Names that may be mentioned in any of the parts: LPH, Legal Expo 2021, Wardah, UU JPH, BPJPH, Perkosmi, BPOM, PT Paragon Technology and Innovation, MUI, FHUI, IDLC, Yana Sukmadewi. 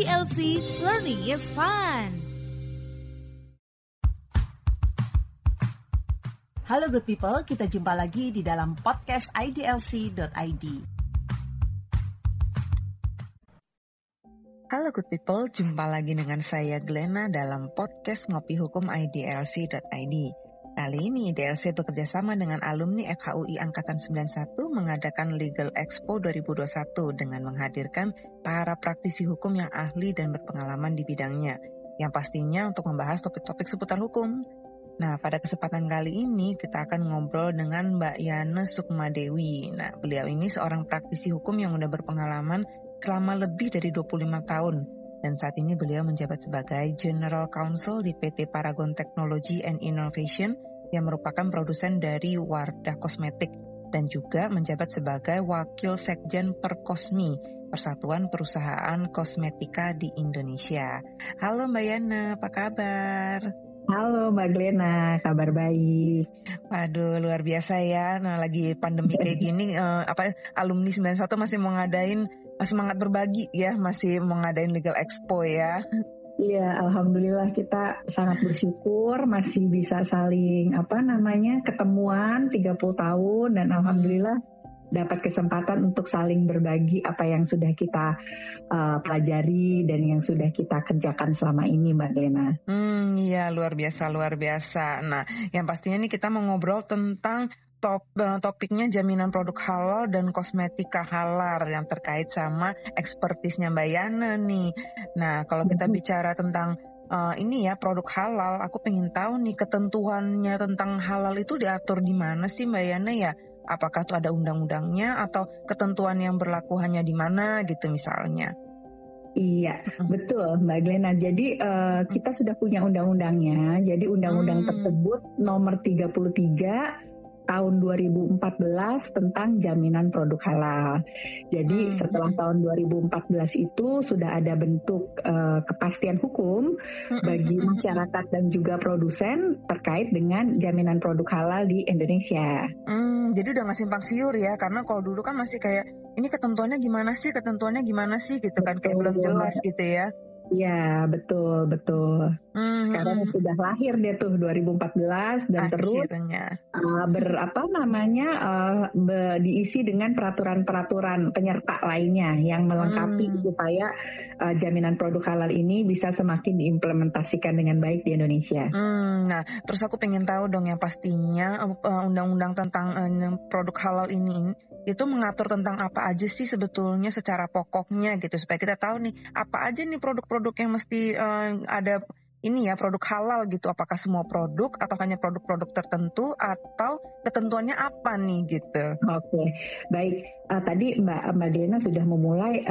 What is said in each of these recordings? IDLC, Learning is Fun. Halo good people, kita jumpa lagi di dalam podcast IDLC.id. Halo good people, jumpa lagi dengan saya Glenna dalam podcast Ngopi Hukum IDLC.id. Kali ini IDLC bekerjasama dengan alumni FHUI Angkatan 91 mengadakan Legal Expo 2021 dengan menghadirkan para praktisi hukum yang ahli dan berpengalaman di bidangnya, yang pastinya untuk membahas topik-topik seputar hukum. Nah, pada kesempatan kali ini kita akan ngobrol dengan Mbak Yana Sukmadewi. Nah, beliau ini seorang praktisi hukum yang sudah berpengalaman selama lebih dari 25 tahun. Dan saat ini beliau menjabat sebagai General Counsel di PT Paragon Technology and Innovation yang merupakan produsen dari Wardah Kosmetik. Dan juga menjabat sebagai Wakil Sekjen Perkosmi, Persatuan Perusahaan Kosmetika di Indonesia. Halo Mbak Yana, apa kabar? Halo Mbak Glenna, kabar baik. Waduh, luar biasa ya. Nah, lagi pandemi kayak gini, alumni 91 masih mau ngadain semangat berbagi ya, masih mau ngadain Legal Expo ya. Iya, alhamdulillah kita sangat bersyukur masih bisa saling ketemuan 30 tahun dan alhamdulillah dapat kesempatan untuk saling berbagi apa yang sudah kita pelajari dan yang sudah kita kerjakan selama ini, Mbak Glenna. Iya, luar biasa. Nah, yang pastinya nih kita mau ngobrol tentang topiknya jaminan produk halal dan kosmetika halal yang terkait sama ekspertisnya Mbak Yana nih. Nah, kalau kita bicara tentang produk halal, aku pengen tahu nih ketentuannya tentang halal itu diatur di mana sih Mbak Yana ya? Apakah itu ada undang-undangnya atau ketentuan yang berlaku hanya di mana gitu misalnya? Iya, betul Mbak Glenna. Jadi kita sudah punya undang-undangnya. Jadi undang-undang tersebut nomor 33 tahun 2014 tentang jaminan produk halal. Jadi setelah tahun 2014 itu sudah ada bentuk kepastian hukum bagi masyarakat dan juga produsen terkait dengan jaminan produk halal di Indonesia. Jadi udah gak simpang siur ya, karena kalau dulu kan masih kayak ini ketentuannya gimana sih gitu kan, kayak belum jelas gitu ya. Iya, betul. Sekarang sudah lahir dia tuh 2014 dan akhirnya terus diisi dengan peraturan-peraturan penyerta lainnya yang melengkapi supaya jaminan produk halal ini bisa semakin diimplementasikan dengan baik di Indonesia. Nah, terus aku pengen tahu dong yang pastinya undang-undang tentang produk halal ini itu mengatur tentang apa aja sih sebetulnya secara pokoknya gitu, supaya kita tahu nih apa aja nih produk-produk yang mesti ada ini ya, produk halal gitu. Apakah semua produk atau hanya produk-produk tertentu atau ketentuannya apa nih gitu? Oke, baik. Tadi Mbak Glenna sudah memulai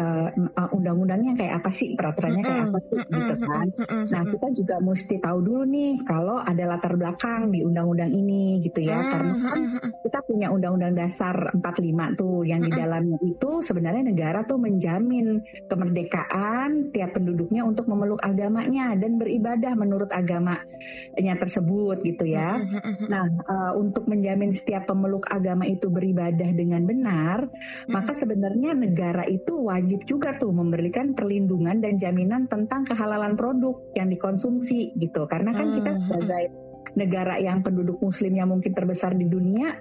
undang-undangnya kayak apa sih, peraturannya kayak apa sih gitu kan. Nah, kita juga mesti tahu dulu nih kalau ada latar belakang di undang-undang ini gitu ya. Karena kan kita punya Undang-Undang Dasar 45 tuh yang di dalamnya itu sebenarnya negara tuh menjamin kemerdekaan tiap penduduknya untuk memeluk agamanya dan beribadah menurut agamanya tersebut gitu ya. Nah, untuk menjamin setiap pemeluk agama itu beribadah dengan benar, maka sebenarnya negara itu wajib juga tuh memberikan perlindungan dan jaminan tentang kehalalan produk yang dikonsumsi gitu. Karena kan kita sebagai negara yang penduduk muslimnya mungkin terbesar di dunia,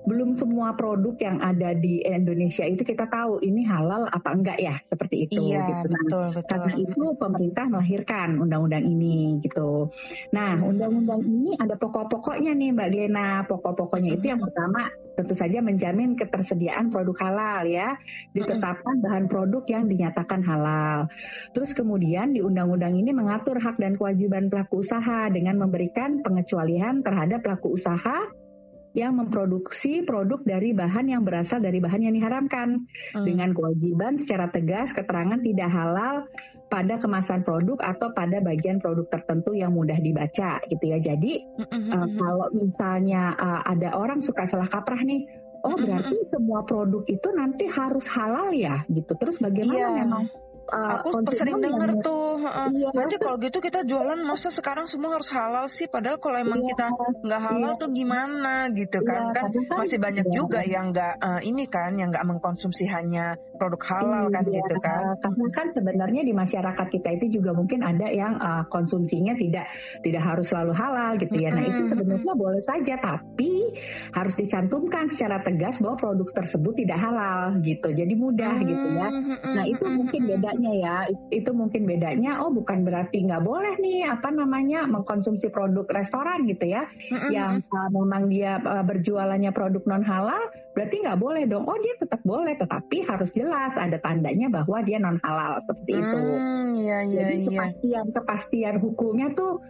belum semua produk yang ada di Indonesia itu kita tahu ini halal apa enggak ya, seperti itu. Iya, gitu. Nah, betul. Karena itu pemerintah melahirkan undang-undang ini gitu. Nah, undang-undang ini ada pokok-pokoknya nih Mbak Glenna. Pokok-pokoknya itu yang pertama tentu saja menjamin ketersediaan produk halal ya. Ditetapkan bahan produk yang dinyatakan halal. Terus kemudian di undang-undang ini mengatur hak dan kewajiban pelaku usaha dengan memberikan pengecualian terhadap pelaku usaha yang memproduksi produk dari bahan yang berasal dari bahan yang diharamkan dengan kewajiban secara tegas keterangan tidak halal pada kemasan produk atau pada bagian produk tertentu yang mudah dibaca gitu ya. Jadi kalau misalnya ada orang suka salah kaprah nih, berarti semua produk itu nanti harus halal ya gitu. Terus bagaimana memang Aku sering dengar tuh. Iya. Nanti kalau gitu kita jualan masa sekarang semua harus halal sih, padahal kalau emang kita nggak halal tuh gimana gitu kan? Kan masih banyak juga yang nggak ini kan, yang nggak mengkonsumsi hanya produk halal kan gitu kan? Karena kan sebenarnya di masyarakat kita itu juga mungkin ada yang konsumsinya tidak harus selalu halal gitu ya. Nah itu sebenarnya boleh saja, tapi harus dicantumkan secara tegas bahwa produk tersebut tidak halal gitu. Jadi mudah gitu ya. Nah itu mungkin bedanya ya. Itu mungkin bedanya. Oh bukan berarti nggak boleh nih mengkonsumsi produk restoran gitu ya. Yang memang dia berjualannya produk non halal, berarti nggak boleh dong. Oh dia tetap boleh, tetapi harus jelas ada tandanya bahwa dia non halal seperti itu. Jadi kepastian hukumnya tuh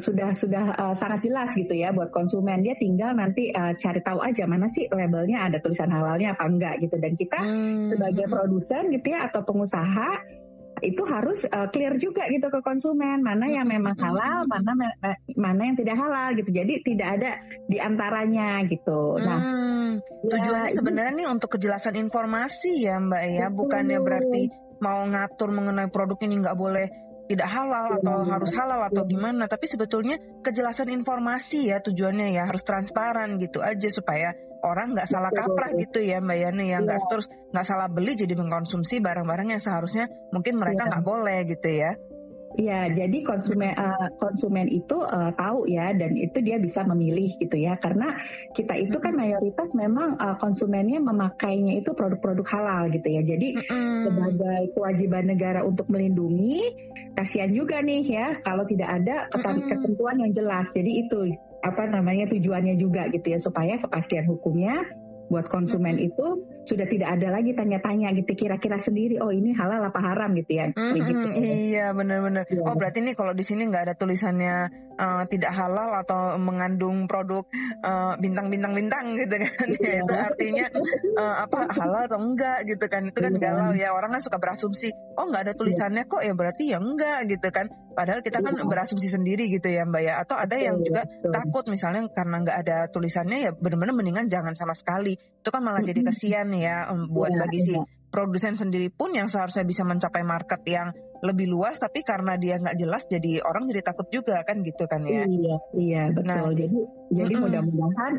sudah sangat jelas gitu ya buat konsumen. Dia tinggal nanti cari tahu aja mana sih labelnya ada tulisan halalnya apa enggak gitu. Dan kita sebagai produsen gitu ya atau pengusaha itu harus clear juga gitu ke konsumen mana yang memang halal, mana yang tidak halal gitu. Jadi tidak ada di antaranya gitu. Nah, tujuannya sebenarnya nih untuk kejelasan informasi ya Mbak ya, bukannya berarti mau ngatur mengenai produk ini nggak boleh tidak halal atau harus halal atau gimana, tapi sebetulnya kejelasan informasi ya tujuannya ya, harus transparan gitu aja supaya orang nggak salah kaprah gitu ya Mbak Yani ya, nggak terus nggak salah beli jadi mengkonsumsi barang-barang yang seharusnya mungkin mereka nggak boleh gitu ya. Iya, jadi konsumen itu tahu ya, dan itu dia bisa memilih gitu ya, karena kita itu kan mayoritas memang konsumennya memakainya itu produk-produk halal gitu ya. Jadi sebagai kewajiban negara untuk melindungi, kasihan juga nih ya kalau tidak ada ketentuan yang jelas. Jadi itu tujuannya juga gitu ya, supaya kepastian hukumnya buat konsumen itu sudah tidak ada lagi tanya-tanya gitu, kira-kira sendiri oh ini halal apa haram gitu ya. Iya benar-benar. Oh berarti nih kalau di sini nggak ada tulisannya tidak halal atau mengandung produk bintang-bintang-bintang gitu kan. Itu artinya halal atau enggak gitu kan. Itu kan galau ya, orang kan suka berasumsi oh nggak ada tulisannya kok ya berarti ya enggak gitu kan. Padahal kita kan berasumsi sendiri gitu ya Mbak ya. Atau ada yang juga takut misalnya karena nggak ada tulisannya ya benar-benar mendingan jangan sama sekali. Itu kan malah jadi kesian ya buat bagi si produsen sendiri pun yang seharusnya bisa mencapai market yang lebih luas, tapi karena dia nggak jelas jadi orang jadi takut juga kan gitu kan ya. Iya betul. Nah, jadi mudah-mudahan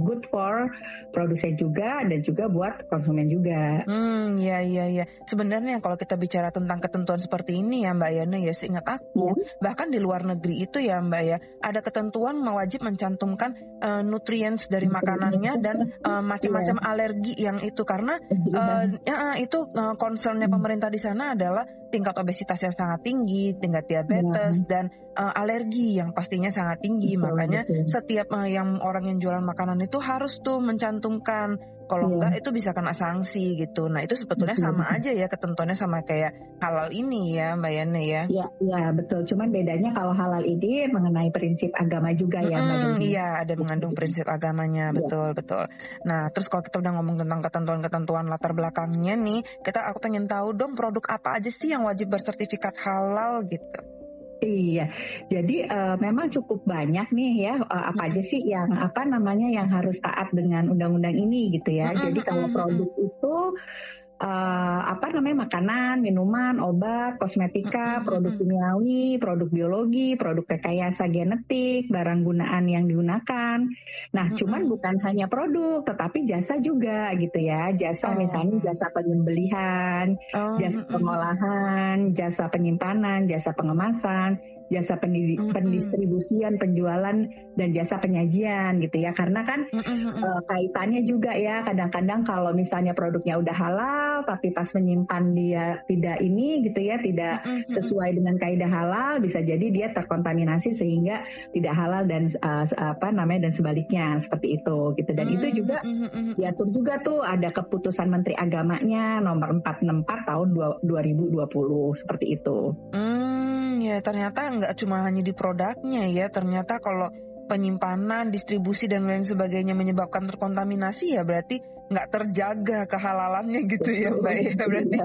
good for produsen juga dan juga buat konsumen juga. Iya. Sebenarnya kalau kita bicara tentang ketentuan seperti ini ya Mbak Yana ya, seingat aku bahkan di luar negeri itu ya Mbak ya ada ketentuan wajib mencantumkan nutrients dari makanannya dan macam-macam alergi yang itu, karena itu concernnya pemerintah di sana adalah tingkat obesitas yang sangat tinggi, tingkat diabetes dan alergi yang pastinya sangat tinggi. Makanya setiap yang orang yang jualan makanan itu harus tuh mencantumkan. Kalau enggak itu bisa kena sanksi gitu. Nah itu sebetulnya sama aja ya ketentuannya, sama kayak halal ini ya Mbak Yana ya. Iya betul. Cuman bedanya kalau halal ini mengenai prinsip agama juga ya Mbak Yana. Iya ada mengandung prinsip agamanya betul. Nah terus kalau kita udah ngomong tentang ketentuan-ketentuan latar belakangnya nih, aku pengen tahu dong produk apa aja sih yang wajib bersertifikat halal gitu. Iya, jadi memang cukup banyak nih ya apa aja sih yang yang harus taat dengan undang-undang ini gitu ya. Jadi kalau produk itu makanan, minuman, obat, kosmetika, produk kimiawi, produk biologi, produk rekayasa genetik, barang gunaan yang digunakan. Nah, cuman bukan hanya produk, tetapi jasa juga gitu ya. Jasa misalnya jasa penyembelihan, jasa pengolahan, jasa penyimpanan, jasa pengemasan, jasa pendistribusian, penjualan, dan jasa penyajian gitu ya. Karena kan kaitannya juga ya, kadang-kadang kalau misalnya produknya udah halal tapi pas menyimpan dia tidak ini gitu ya, tidak sesuai dengan kaidah halal, bisa jadi dia terkontaminasi sehingga tidak halal dan dan sebaliknya seperti itu gitu. Dan itu juga diatur juga tuh, ada keputusan Menteri Agamanya nomor 464 tahun 2020 seperti itu. Ya ternyata nggak cuma hanya di produknya ya, ternyata kalau penyimpanan, distribusi dan lain sebagainya menyebabkan terkontaminasi ya berarti nggak terjaga kehalalannya gitu ya Mbak ya berarti.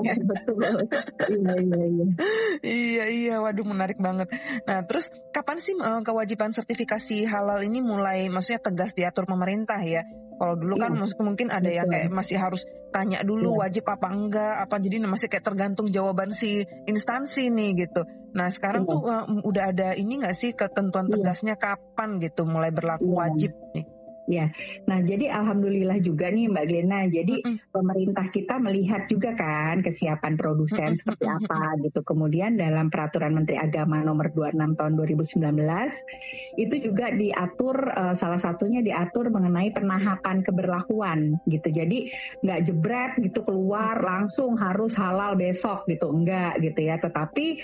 Iya waduh menarik banget. Nah terus kapan sih kewajiban sertifikasi halal ini mulai maksudnya tegas diatur pemerintah ya? Kalau dulu kan mungkin ada yang kayak masih harus tanya dulu wajib apa enggak, apa jadi masih kayak tergantung jawaban si instansi nih gitu. Nah sekarang tuh udah ada ini nggak sih ketentuan tegasnya kapan gitu mulai berlaku wajib nih? Ya, nah jadi alhamdulillah juga nih Mbak Glena, jadi pemerintah kita melihat juga kan kesiapan produsen seperti apa gitu. Kemudian dalam peraturan Menteri Agama nomor 26 tahun 2019 itu juga diatur, salah satunya diatur mengenai penahapan keberlakuan gitu. Jadi nggak jebret gitu keluar langsung harus halal besok gitu, enggak gitu ya, tetapi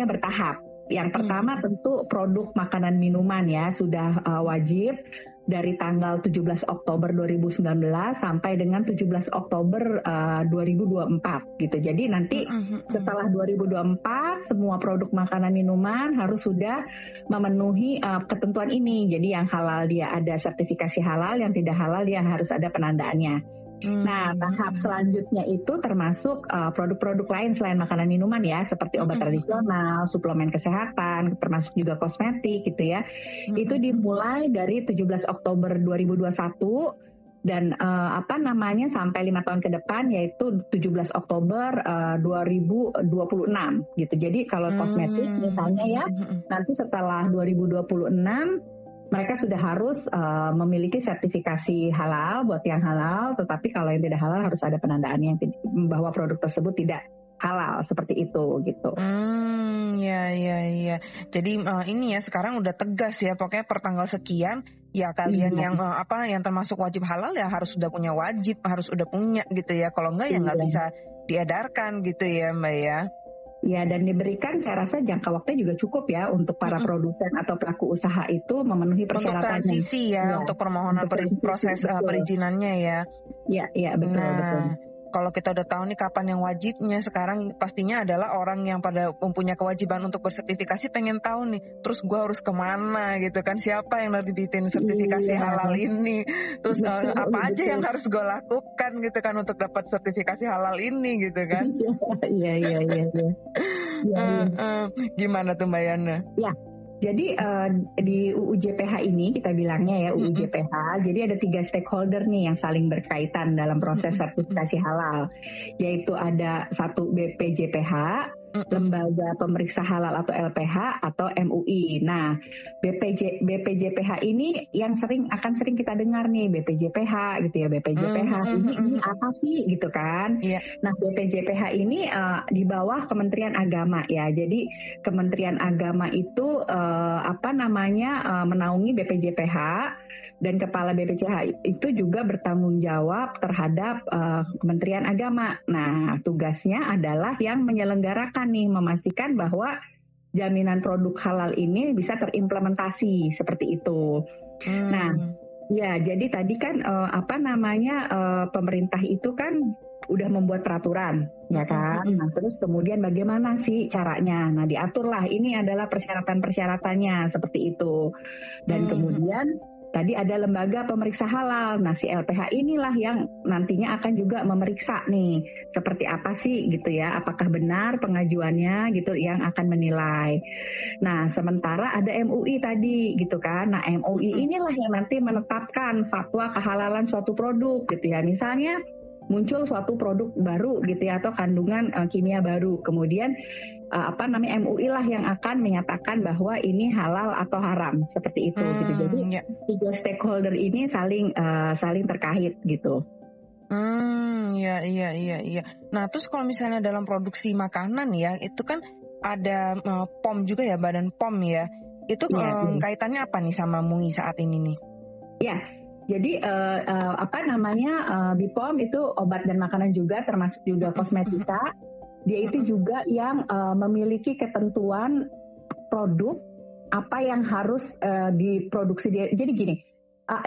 bertahap. Yang pertama tentu produk makanan minuman ya sudah wajib dari tanggal 17 Oktober 2019 sampai dengan 17 Oktober 2024 gitu. Jadi nanti setelah 2024 semua produk makanan minuman harus sudah memenuhi ketentuan ini. Jadi yang halal dia ada sertifikasi halal, yang tidak halal dia harus ada penandaannya. Nah, tahap selanjutnya itu termasuk produk-produk lain selain makanan minuman ya, seperti obat tradisional, suplemen kesehatan, termasuk juga kosmetik gitu ya. Itu dimulai dari 17 Oktober 2021 dan sampai 5 tahun ke depan yaitu 17 Oktober 2026 gitu. Jadi kalau kosmetik misalnya ya, nanti setelah 2026 mereka sudah harus memiliki sertifikasi halal buat yang halal, tetapi kalau yang tidak halal harus ada penandaannya bahwa produk tersebut tidak halal seperti itu gitu. Ya. Jadi ini ya sekarang udah tegas ya, pokoknya per tanggal sekian ya kalian yang yang termasuk wajib halal ya harus sudah punya wajib, harus udah punya gitu ya. Kalau enggak ya nggak bisa diedarkan gitu ya Mbak ya. Ya, dan diberikan saya rasa jangka waktunya juga cukup ya untuk para produsen atau pelaku usaha itu memenuhi persyaratan untuk transisi ya, untuk permohonan proses perizinannya ya. Iya, betul. Nah, kalau kita udah tahu nih kapan yang wajibnya, sekarang pastinya adalah orang yang pada mempunyai kewajiban untuk bersertifikasi pengen tahu nih, terus gue harus kemana gitu kan, siapa yang nerbitin sertifikasi halal ini, terus apa aja yang harus gue lakukan gitu kan untuk dapat sertifikasi halal ini gitu kan. Iya. Gimana tuh Mbak Yana? Ya. Jadi di UU JPH ini kita bilangnya ya UU JPH, jadi ada 3 stakeholder nih yang saling berkaitan dalam proses sertifikasi halal, yaitu ada 1 BPJPH, Lembaga Pemeriksa Halal atau LPH atau MUI. Nah, BPJPH ini yang akan sering kita dengar nih, BPJPH gitu ya, BPJPH ini apa sih gitu kan? Yeah. Nah, BPJPH ini di bawah Kementerian Agama ya. Jadi Kementerian Agama itu menaungi BPJPH dan Kepala BPJPH itu juga bertanggung jawab terhadap Kementerian Agama. Nah, tugasnya adalah yang menyelenggarakan nih, memastikan bahwa jaminan produk halal ini bisa terimplementasi seperti itu. Nah, ya jadi tadi kan pemerintah itu kan udah membuat peraturan, ya kan? Nah, terus kemudian bagaimana sih caranya? Nah, diaturlah ini adalah persyaratan-persyaratannya seperti itu. Dan kemudian tadi ada lembaga pemeriksa halal. Nah, si LPH inilah yang nantinya akan juga memeriksa nih, seperti apa sih gitu ya, apakah benar pengajuannya gitu yang akan menilai. Nah, sementara ada MUI tadi gitu kan. Nah, MUI inilah yang nanti menetapkan fatwa kehalalan suatu produk gitu ya. Misalnya muncul suatu produk baru gitu ya, atau kandungan kimia baru. Kemudian MUI lah yang akan menyatakan bahwa ini halal atau haram seperti itu gitu. Jadi 3 stakeholder ini saling terkait gitu. Iya. Nah, terus kalau misalnya dalam produksi makanan ya, itu kan ada POM juga ya, Badan POM ya. Itu kaitannya apa nih sama MUI saat ini nih? Ya. Jadi BPOM itu obat dan makanan juga, termasuk juga kosmetika. Dia itu juga yang memiliki ketentuan produk apa yang harus diproduksi dia. Jadi gini,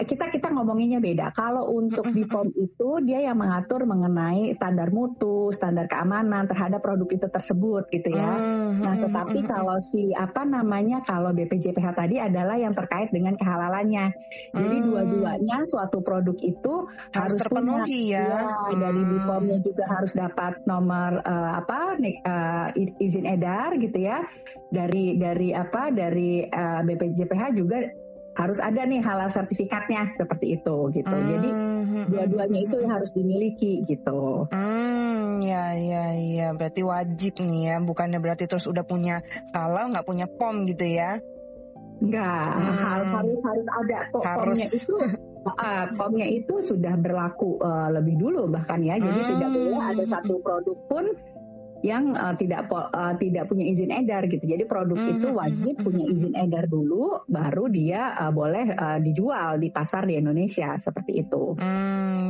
kita ngomonginnya beda. Kalau untuk BPOM itu dia yang mengatur mengenai standar mutu, standar keamanan terhadap produk itu tersebut gitu ya. Nah, tetapi kalau kalau BPJPH tadi adalah yang terkait dengan kehalalannya. Jadi dua-duanya suatu produk itu harus terpenuhi ya. Dari BPOM-nya juga harus dapat nomor izin edar gitu ya. Dari BPJPH juga harus ada nih halal sertifikatnya seperti itu gitu. Jadi dua-duanya itu harus dimiliki gitu. Ya berarti wajib nih ya, bukannya berarti terus udah punya halal nggak punya POM gitu ya? Enggak, harus ada kok POM-nya itu. POM-nya itu sudah berlaku lebih dulu bahkan ya. Jadi tidak boleh ada satu produk pun yang tidak punya izin edar gitu. Jadi produk itu wajib punya izin edar dulu, baru dia boleh dijual di pasar di Indonesia seperti itu.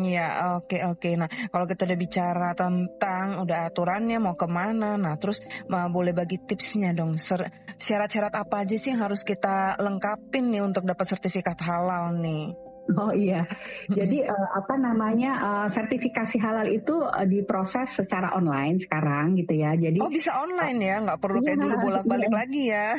Ya oke. Nah kalau kita udah bicara tentang udah aturannya mau kemana, nah terus boleh bagi tipsnya dong. Syarat-syarat apa aja sih yang harus kita lengkapin nih untuk dapat sertifikat halal nih? Oh iya, jadi sertifikasi halal itu diproses secara online sekarang gitu ya. Jadi bisa online ya, nggak perlu kayak dulu bolak-balik lagi ya.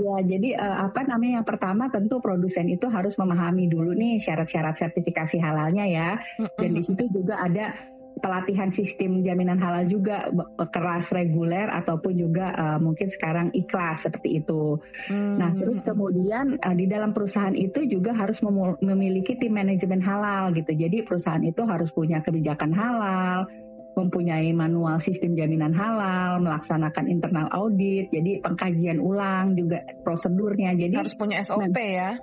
Ya, jadi yang pertama tentu produsen itu harus memahami dulu nih syarat-syarat sertifikasi halalnya ya. Dan di situ juga ada pelatihan sistem jaminan halal juga, kelas reguler ataupun juga mungkin sekarang ikhlas seperti itu. Nah terus kemudian di dalam perusahaan itu juga harus memiliki tim manajemen halal gitu. Jadi perusahaan itu harus punya kebijakan halal, mempunyai manual sistem jaminan halal, melaksanakan internal audit, jadi pengkajian ulang juga prosedurnya. Jadi harus punya SOP ya.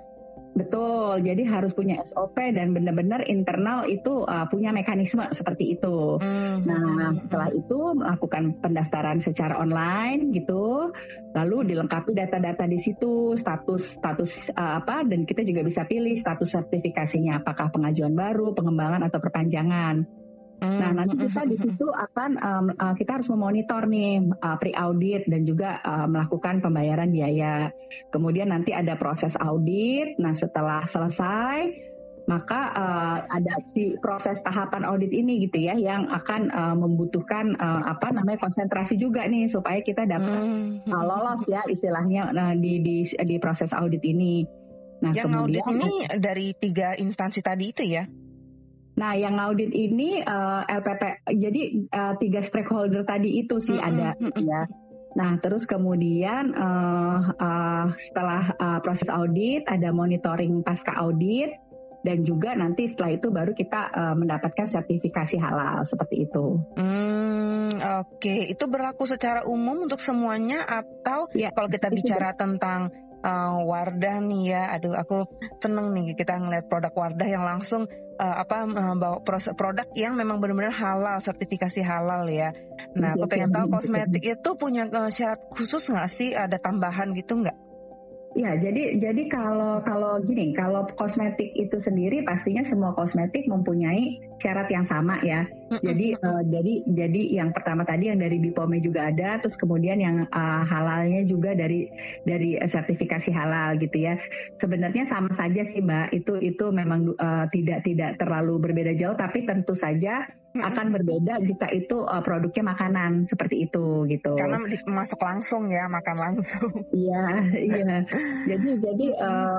Betul, jadi harus punya SOP dan benar-benar internal itu punya mekanisme seperti itu. Nah, setelah itu melakukan pendaftaran secara online gitu, lalu dilengkapi data-data di situ, status dan kita juga bisa pilih status sertifikasinya, apakah pengajuan baru, pengembangan atau perpanjangan. Nah, nanti kita di situ akan kita harus memonitor nih pre-audit dan juga melakukan pembayaran biaya. Kemudian nanti ada proses audit. Nah, setelah selesai maka ada si proses tahapan audit ini gitu ya yang akan membutuhkan konsentrasi juga nih supaya kita dapat lolos ya istilahnya di proses audit ini. Nah, yang audit ini dari 3 instansi tadi itu ya. Nah, yang audit ini LPH, jadi 3 stakeholder tadi itu sih ada ya. Nah, terus kemudian setelah proses audit ada monitoring pasca audit dan juga nanti setelah itu baru kita mendapatkan sertifikasi halal seperti itu. Oke. Itu berlaku secara umum untuk semuanya atau ya, kalau kita bicara tentang Wardah nih ya, aduh aku seneng nih kita ngeliat produk Wardah yang langsung produk yang memang benar-benar halal, sertifikasi halal ya. Nah, aku pengen tahu kosmetik itu punya syarat khusus nggak sih? Ada tambahan gitu nggak? Ya, jadi kalau kosmetik itu sendiri pastinya semua kosmetik mempunyai syarat yang sama ya. Jadi yang pertama tadi yang dari BPOM juga ada, terus kemudian yang halalnya juga dari sertifikasi halal gitu ya. Sebenarnya sama saja sih Mbak, itu memang tidak terlalu berbeda jauh, tapi tentu saja akan berbeda jika itu produknya makanan seperti itu gitu. Karena masuk langsung ya, makan langsung. Iya. Jadi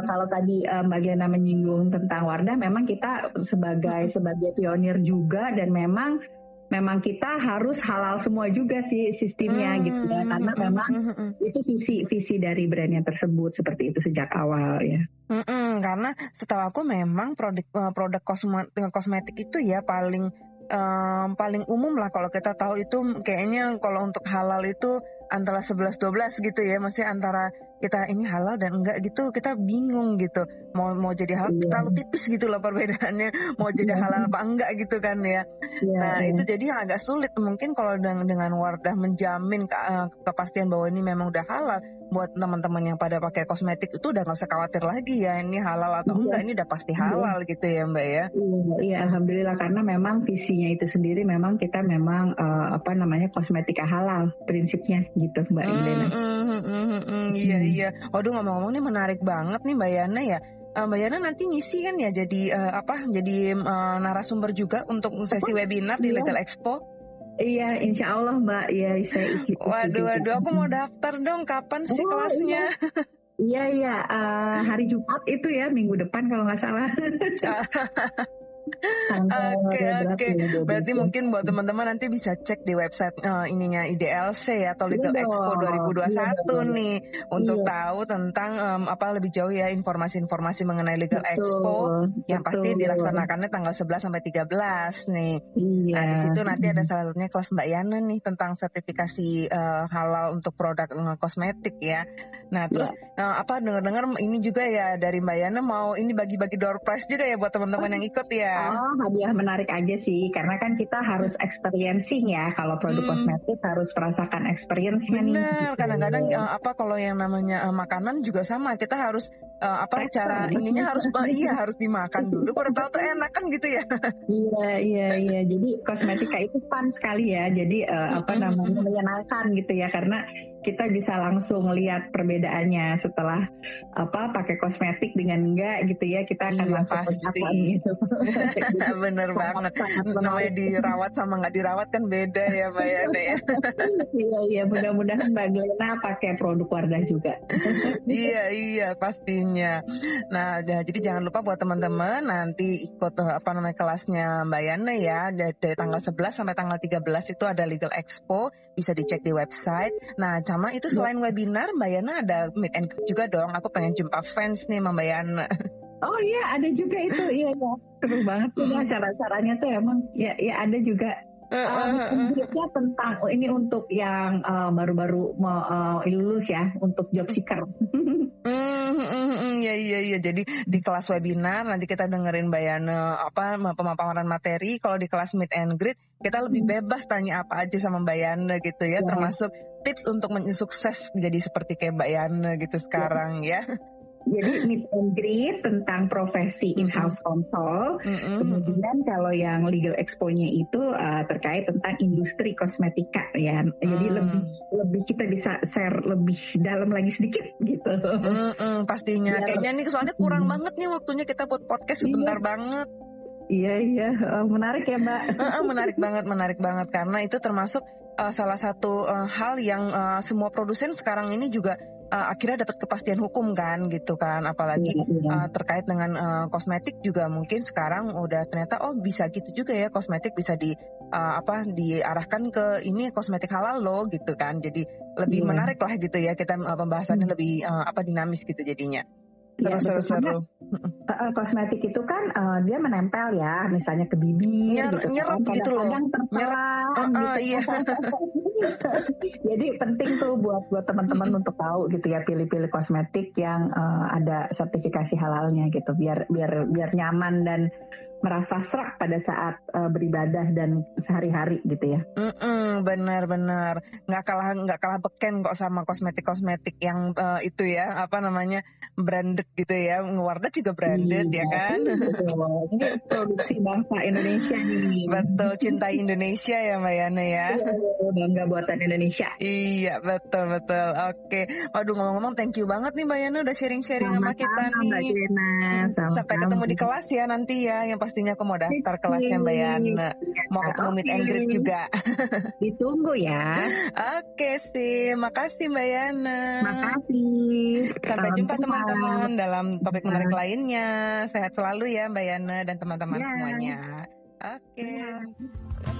kalau tadi Mbak Yana menyinggung tentang Wardah, memang kita sebagai pionir juga dan memang kita harus halal semua juga sih sistemnya gitu ya. Karena memang itu visi dari brandnya tersebut seperti itu sejak awal ya. Karena setahu aku memang produk kosmetik itu ya paling umum lah kalau kita tahu itu kayaknya kalau untuk halal itu antara 11-12 gitu ya, maksudnya antara kita ini halal dan enggak gitu kita bingung gitu mau jadi halal terlalu tipis gitu loh perbedaannya mau jadi halal apa enggak gitu kan ya. Itu jadi agak sulit mungkin kalau dengan Wardah menjamin kepastian bahwa ini memang udah halal. Buat teman-teman yang pada pakai kosmetik itu udah nggak usah khawatir lagi ya ini halal atau enggak, ini udah pasti halal gitu ya Mbak ya. Iya, alhamdulillah karena memang visinya itu sendiri memang kita memang kosmetika halal prinsipnya gitu Mbak Yana. Iya. Waduh, ngomong-ngomong ini menarik banget nih Mbak Yana ya. Mbak Yana nanti ngisi kan ya jadi narasumber juga untuk sesi webinar di Legal Expo. Iya, insya Allah Mbak. Ya, saya ikut. Waduh, aku mau daftar dong. Kapan sih kelasnya? Iya. Hari Jumat itu ya, minggu depan kalau nggak salah. Oke. Berarti mungkin buat teman-teman nanti bisa cek di website ininya IDLC ya, atau Legal Expo 2021 nih, untuk tahu tentang lebih jauh ya informasi-informasi mengenai Legal Expo yang pasti dilaksanakannya tanggal 11 sampai 13 nih. Iya. Nah, di situ nanti ada salah satunya kelas Mbak Yana nih tentang sertifikasi halal untuk produk kosmetik ya. Nah, terus dengar-dengar ini juga ya dari Mbak Yana mau ini bagi-bagi door prize juga ya buat teman-teman yang ikut ya. Oh, hadiah menarik aja sih, karena kan kita harus experiencing ya, kalau produk kosmetik harus merasakan experience-nya. Benar, kadang-kadang kalau yang namanya makanan juga sama, kita harus cara ininya harus harus dimakan dulu, baru tahu tuh enak kan gitu ya. Iya. Jadi kosmetika itu fun sekali ya, jadi menyenangkan gitu ya, karena kita bisa langsung lihat perbedaannya setelah pakai kosmetik dengan enggak gitu ya, kita akan langsung merasakan gitu. Bener banget, namanya dirawat sama nggak dirawat kan beda ya Mbak Yana ya. Iya, mudah-mudahan Mbak Glena pakai produk Wardah juga. Iya pastinya. Nah jadi jangan lupa buat teman-teman nanti ikut kelasnya Mbak Yana ya, dari tanggal 11 sampai tanggal 13 itu ada Legal Expo, bisa dicek di website. Nah sama itu selain webinar Mbak Yana ada meet and greet juga dong. Aku pengen jumpa fans nih Mbak Yana. Oh iya, ada juga itu. Iya. Seru banget sih acara-acaranya tuh emang. Ya ada juga. Berikutnya tentang ini untuk yang baru-baru mau lulus ya, untuk job seeker. Iya. Jadi di kelas webinar nanti kita dengerin Mbak Yana pemaparan materi. Kalau di kelas meet and greet kita lebih bebas tanya apa aja sama Mbak Yana gitu ya. Termasuk tips untuk sukses jadi seperti kayak Mbak Yana gitu sekarang ya. Jadi meet and greet tentang profesi in-house counsel. Kemudian kalau yang Legal Expo-nya itu terkait tentang industri kosmetika ya. Jadi lebih kita bisa share lebih dalam lagi sedikit gitu. Pastinya. Ya, kayaknya nih soalnya kurang banget nih waktunya kita buat podcast sebentar banget. Iya. Menarik ya Mbak. Menarik banget karena itu termasuk salah satu hal yang semua produsen sekarang ini juga akhirnya dapat kepastian hukum kan gitu kan, apalagi terkait dengan kosmetik juga mungkin sekarang udah ternyata bisa gitu juga ya, kosmetik bisa diarahkan ke ini kosmetik halal loh gitu kan, jadi lebih menarik lah gitu ya, kita pembahasannya lebih dinamis gitu jadinya. Seru. Kosmetik itu kan dia menempel ya, misalnya ke bibir, nyerap gitu loh. Jadi penting tuh buat teman-teman untuk tahu gitu ya, pilih-pilih kosmetik yang ada sertifikasi halalnya gitu, biar nyaman dan merasa serak pada saat beribadah dan sehari-hari gitu ya. Benar. Nggak kalah beken kok sama kosmetik yang itu ya, branded gitu ya. Wardah juga branded ya kan. Ini produksi bangsa Indonesia nih. Betul, cintai Indonesia ya Mbak Yana ya. Bangga buatan Indonesia. Iya, betul. Oke. Waduh, ngomong-ngomong thank you banget nih Mbak Yana udah sharing-sharing sama kita nih. Mbak Yana. Sampai ketemu di kelas ya nanti ya, yang pastinya aku mau daftar kelasnya Mbak Yana. Mau ketemu meet and greet juga. Ditunggu ya. Oke sih, makasih Mbak Yana. Makasih. Sampai jumpa teman-teman dalam topik menarik lainnya. Sehat selalu ya Mbak Yana dan teman-teman semuanya. Oke.